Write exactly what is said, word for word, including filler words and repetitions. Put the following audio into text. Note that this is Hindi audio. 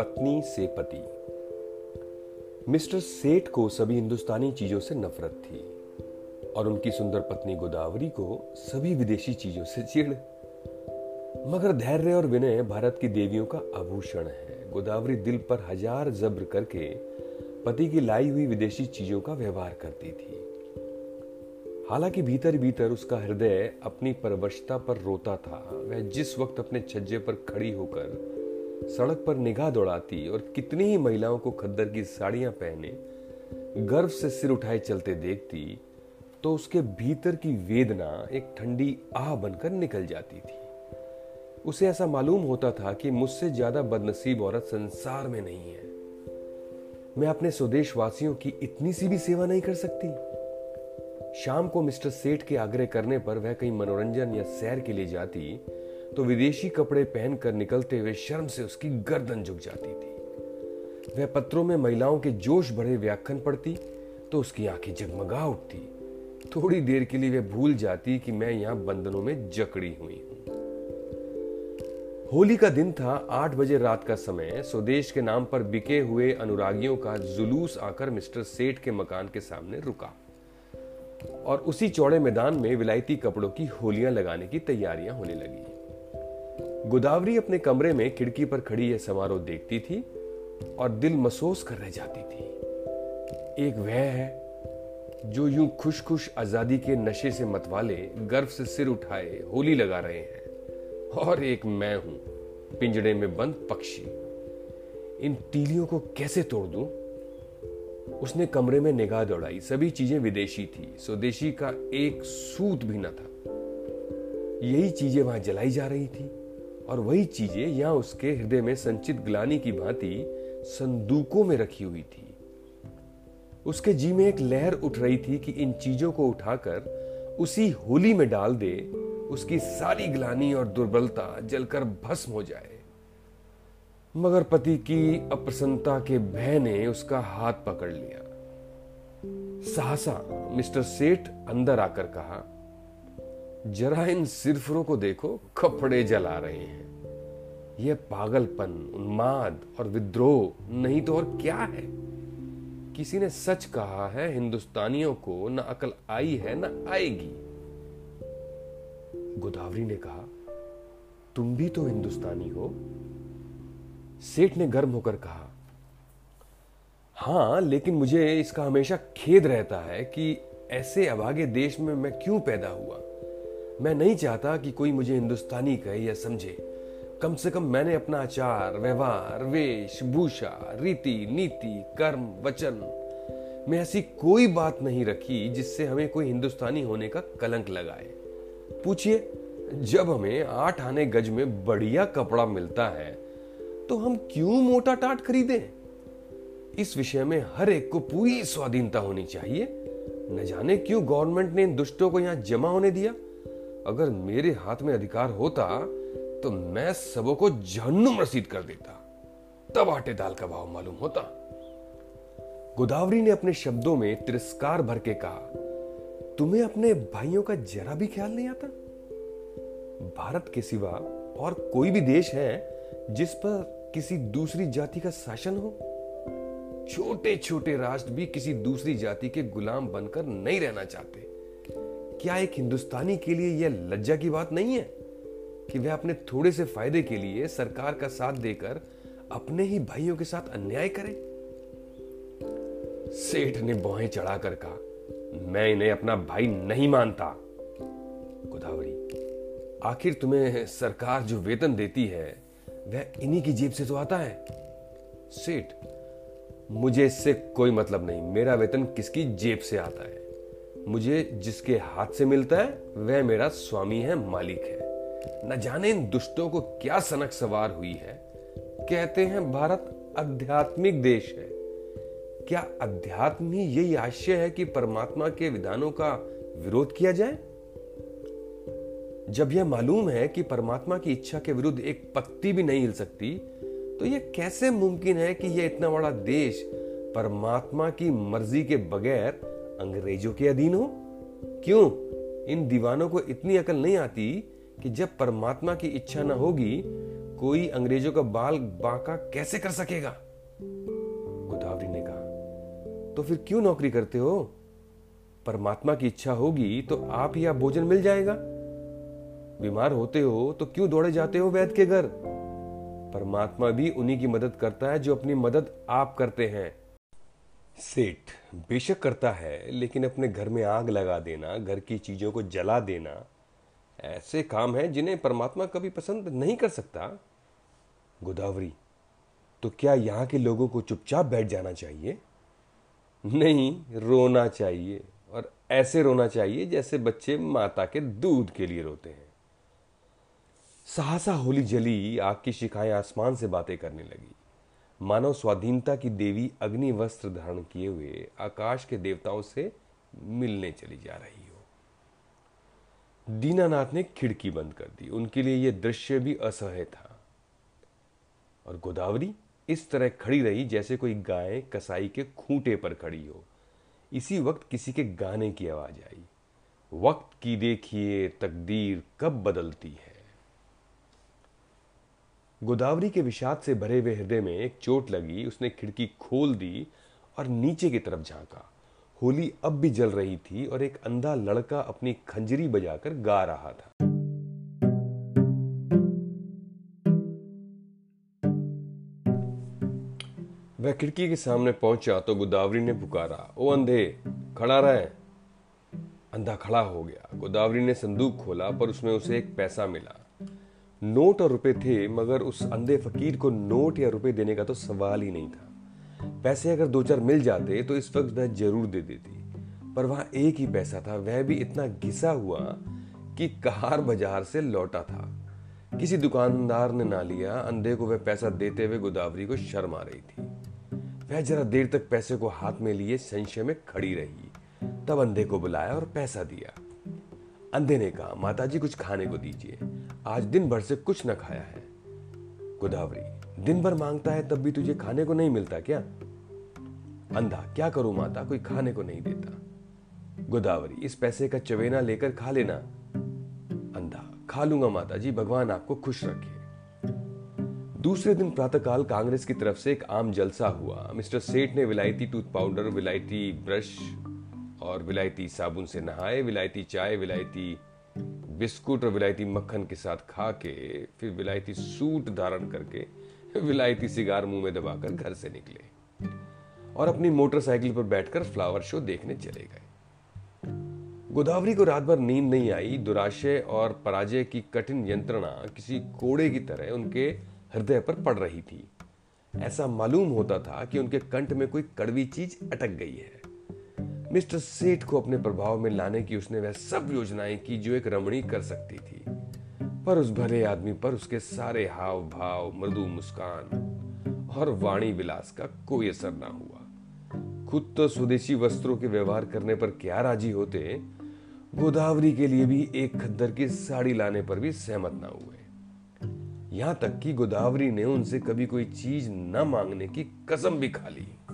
पत्नी से पति। मिस्टर सेठ को सभी हिंदुस्तानी चीजों से नफरत थी और उनकी सुंदर पत्नी गोदावरी को सभी विदेशी चीजों से चिढ़। मगर धैर्य और विनय भारत की देवियों का आभूषण है। गोदावरी दिल पर हजार जब्र करके पति की लाई हुई विदेशी चीजों का व्यवहार करती थी। हालांकि भीतर भीतर उसका हृदय अपनी परवशता पर रोता था। वह जिस वक्त अपने छज्जे पर खड़ी होकर सड़क पर निगाह दौड़ाती और कितनी ही महिलाओं को खद्दर की साड़ियां पहने गर्व से सिर उठाए चलते देखती, तो उसके भीतर की वेदना एक ठंडी आह बनकर निकल जाती थी। उसे ऐसा मालूम होता था कि मुझसे ज्यादा बदनसीब औरत संसार में नहीं है। मैं अपने स्वदेशवासियों की इतनी सी भी सेवा नहीं कर सकती। शाम को मिस्टर सेठ के आग्रह करने पर वह कहीं मनोरंजन या सैर के लिए जाती तो विदेशी कपड़े पहनकर निकलते हुए शर्म से उसकी गर्दन झुक जाती थी। वह पत्रों में महिलाओं के जोश भरे व्याख्यान पढ़ती तो उसकी आंखें जगमगा उठती। थोड़ी देर के लिए वह भूल जाती कि मैं यहाँ बंधनों में जकड़ी हुई हूं। होली का दिन था। आठ बजे रात का समय। स्वदेश के नाम पर बिके हुए अनुरागियों का जुलूस आकर मिस्टर सेठ के मकान के सामने रुका और उसी चौड़े मैदान में विलायती कपड़ों की होलियां लगाने की तैयारियां होने लगी। गोदावरी अपने कमरे में खिड़की पर खड़ी यह समारोह देखती थी और दिल मसोस कर रह जाती थी। एक वह है जो यूं खुश खुश आजादी के नशे से मतवाले गर्व से सिर उठाए होली लगा रहे हैं, और एक मैं हूं, पिंजड़े में बंद पक्षी। इन तीलियों को कैसे तोड़ दूं? उसने कमरे में निगाह दौड़ाई। सभी चीजें विदेशी थी, स्वदेशी का एक सूत भी न था। यही चीजें वहां जलाई जा रही थी और वही चीजें यहां उसके हृदय में संचित ग्लानि की भांति संदूकों में रखी हुई थी। उसके जी में एक लहर उठ रही थी कि इन चीजों को उठाकर उसी होली में डाल दे, उसकी सारी ग्लानि और दुर्बलता जलकर भस्म हो जाए। मगर पति की अप्रसन्नता के भय ने उसका हाथ पकड़ लिया। सहसा मिस्टर सेठ अंदर आकर कहा, जरा इन सिरफुरों को देखो, कपड़े जला रहे हैं। यह पागलपन, उन्माद और विद्रोह नहीं तो और क्या है। किसी ने सच कहा है, हिंदुस्तानियों को न अकल आई है न आएगी। गोदावरी ने कहा, तुम भी तो हिंदुस्तानी हो। सेठ ने गर्म होकर कहा, हां, लेकिन मुझे इसका हमेशा खेद रहता है कि ऐसे अभागे देश में मैं क्यों पैदा हुआ। मैं नहीं चाहता कि कोई मुझे हिंदुस्तानी कहे या समझे। कम से कम मैंने अपना आचार, व्यवहार, वेशभूषा, रीति नीति, कर्म वचन में ऐसी कोई बात नहीं रखी जिससे हमें कोई हिंदुस्तानी होने का कलंक लगाए। पूछिए, जब हमें आठ आने गज में बढ़िया कपड़ा मिलता है तो हम क्यों मोटा टाट खरीदें। इस विषय में हर एक को पूरी स्वाधीनता होनी चाहिए। न जाने क्यों गवर्नमेंट ने इन दुष्टों को यहां जमा होने दिया। अगर मेरे हाथ में अधिकार होता तो मैं सबों को जहन्नुम रसीद कर देता, तब आटे दाल का भाव मालूम होता। गोदावरी ने अपने शब्दों में तिरस्कार भर के कहा, तुम्हें अपने भाइयों का जरा भी ख्याल नहीं आता। भारत के सिवा और कोई भी देश है जिस पर किसी दूसरी जाति का शासन हो? छोटे छोटे राष्ट्र भी किसी दूसरी जाति के गुलाम बनकर नहीं रहना चाहते। क्या एक हिंदुस्तानी के लिए यह लज्जा की बात नहीं है कि वह अपने थोड़े से फायदे के लिए सरकार का साथ देकर अपने ही भाइयों के साथ अन्याय करे? सेठ ने भौहें चढ़ाकर कहा, मैं इन्हें अपना भाई नहीं मानता। गोदावरी, आखिर तुम्हें सरकार जो वेतन देती है वह इन्हीं की जेब से तो आता है। सेठ, मुझे इससे कोई मतलब नहीं। मेरा वेतन किसकी जेब से आता है, मुझे जिसके हाथ से मिलता है वह मेरा स्वामी है, मालिक है। न जाने इन दुष्टों को क्या सनक सवार हुई है। कहते हैं भारत आध्यात्मिक देश है। क्या अध्यात्म ही यही आशय है कि परमात्मा के विधानों का विरोध किया जाए? जब यह मालूम है कि परमात्मा की इच्छा के विरुद्ध एक पत्ती भी नहीं हिल सकती, तो यह कैसे मुमकिन है कि यह इतना बड़ा देश परमात्मा की मर्जी के बगैर अंग्रेजों के अधीन हो? क्यों इन दीवानों को इतनी अकल नहीं आती कि जब परमात्मा की इच्छा न होगी कोई अंग्रेजों का बाल बांका कैसे कर सकेगा। गोदावरी ने कहा, तो फिर क्यों नौकरी करते हो? परमात्मा की इच्छा होगी तो आप ही आप भोजन मिल जाएगा। बीमार होते हो तो क्यों दौड़े जाते हो वैद्य के घर? परमात्मा भी उन्हीं की मदद करता है जो अपनी मदद आप करते हैं। सेठ बेशक करता है, लेकिन अपने घर में आग लगा देना, घर की चीजों को जला देना, ऐसे काम है जिन्हें परमात्मा कभी पसंद नहीं कर सकता। गोदावरी, तो क्या यहाँ के लोगों को चुपचाप बैठ जाना चाहिए? नहीं, रोना चाहिए, और ऐसे रोना चाहिए जैसे बच्चे माता के दूध के लिए रोते हैं। सहसा होली जली, आग की शिखाएं आसमान से बातें करने लगी, मानव स्वाधीनता की देवी अग्नि वस्त्र धारण किए हुए आकाश के देवताओं से मिलने चली जा रही हो। दीनानाथ ने खिड़की बंद कर दी, उनके लिए यह दृश्य भी असह्य था। और गोदावरी इस तरह खड़ी रही जैसे कोई गाय कसाई के खूंटे पर खड़ी हो। इसी वक्त किसी के गाने की आवाज आई, वक्त की देखिए तकदीर कब बदलती है। गोदावरी के विषाद से भरे हुए हृदय में एक चोट लगी। उसने खिड़की खोल दी और नीचे की तरफ झांका। होली अब भी जल रही थी और एक अंधा लड़का अपनी खंजरी बजाकर गा रहा था। वह खिड़की के सामने पहुंचा तो गोदावरी ने पुकारा, ओ अंधे खड़ा रहे। अंधा खड़ा हो गया। गोदावरी ने संदूक खोला, पर उसमें उसे एक पैसा मिला। नोट और रुपए थे, मगर उस अंधे फकीर को नोट या रुपए देने का तो सवाल ही नहीं था। पैसे अगर दो चार मिल जाते तो इस वक्त वह जरूर दे देती, पर वहां एक ही पैसा था। वह भी इतना घिसा हुआ कि कार बाजार से लौटा था। किसी दुकानदार ने ना लिया। अंधे को वह पैसा देते हुए गोदावरी को शर्म आ रही थी। वह जरा देर तक पैसे को हाथ में लिए संशय में खड़ी रही, तब अंधे को बुलाया और पैसा दिया। अंधे ने कहा, माताजी कुछ खाने को दीजिए, आज दिन भर से कुछ न खाया है। गोदावरी, दिन भर मांगता है तब भी तुझे खाने को नहीं मिलता क्या? अंधा, क्या करूं माता, कोई खाने को नहीं देता। गोदावरी, इस पैसे का चवेना लेकर खा लेना। अंधा, खा लूंगा माताजी, भगवान आपको खुश रखे। दूसरे दिन प्रातःकाल कांग्रेस की तरफ से एक आम जलसा हुआ। मिस्टर सेठ ने विलायती टूथ पाउडर, विलायती ब्रश और विलायती साबुन से नहाए, विलायती चाय, विलायती बिस्कुट और विलायती मक्खन के साथ खा के, फिर विलायती सूट धारण करके विलायती सिगार मुंह में दबाकर घर से निकले और अपनी मोटरसाइकिल पर बैठकर फ्लावर शो देखने चले गए। गोदावरी को रात भर नींद नहीं आई। दुराशय और पराजय की कठिन यंत्रणा किसी कोड़े की तरह उनके हृदय पर पड़ रही थी। ऐसा मालूम होता था कि उनके कंठ में कोई कड़वी चीज अटक गई है। मिस्टर सेठ को अपने प्रभाव में लाने की उसने वह सब योजनाएं की जो एक रमणी कर सकती थी, पर उस भले आदमी पर उसके सारे हाव भाव, मृदु मुस्कान और वाणी विलास का कोई असर ना हुआ। खुद तो स्वदेशी वस्त्रों के व्यवहार करने पर क्या राजी होते, गोदावरी के लिए भी एक खद्दर की साड़ी लाने पर भी सहमत ना हुए। यहां तक कि गोदावरी ने उनसे कभी कोई चीज न मांगने की कसम भी खा ली।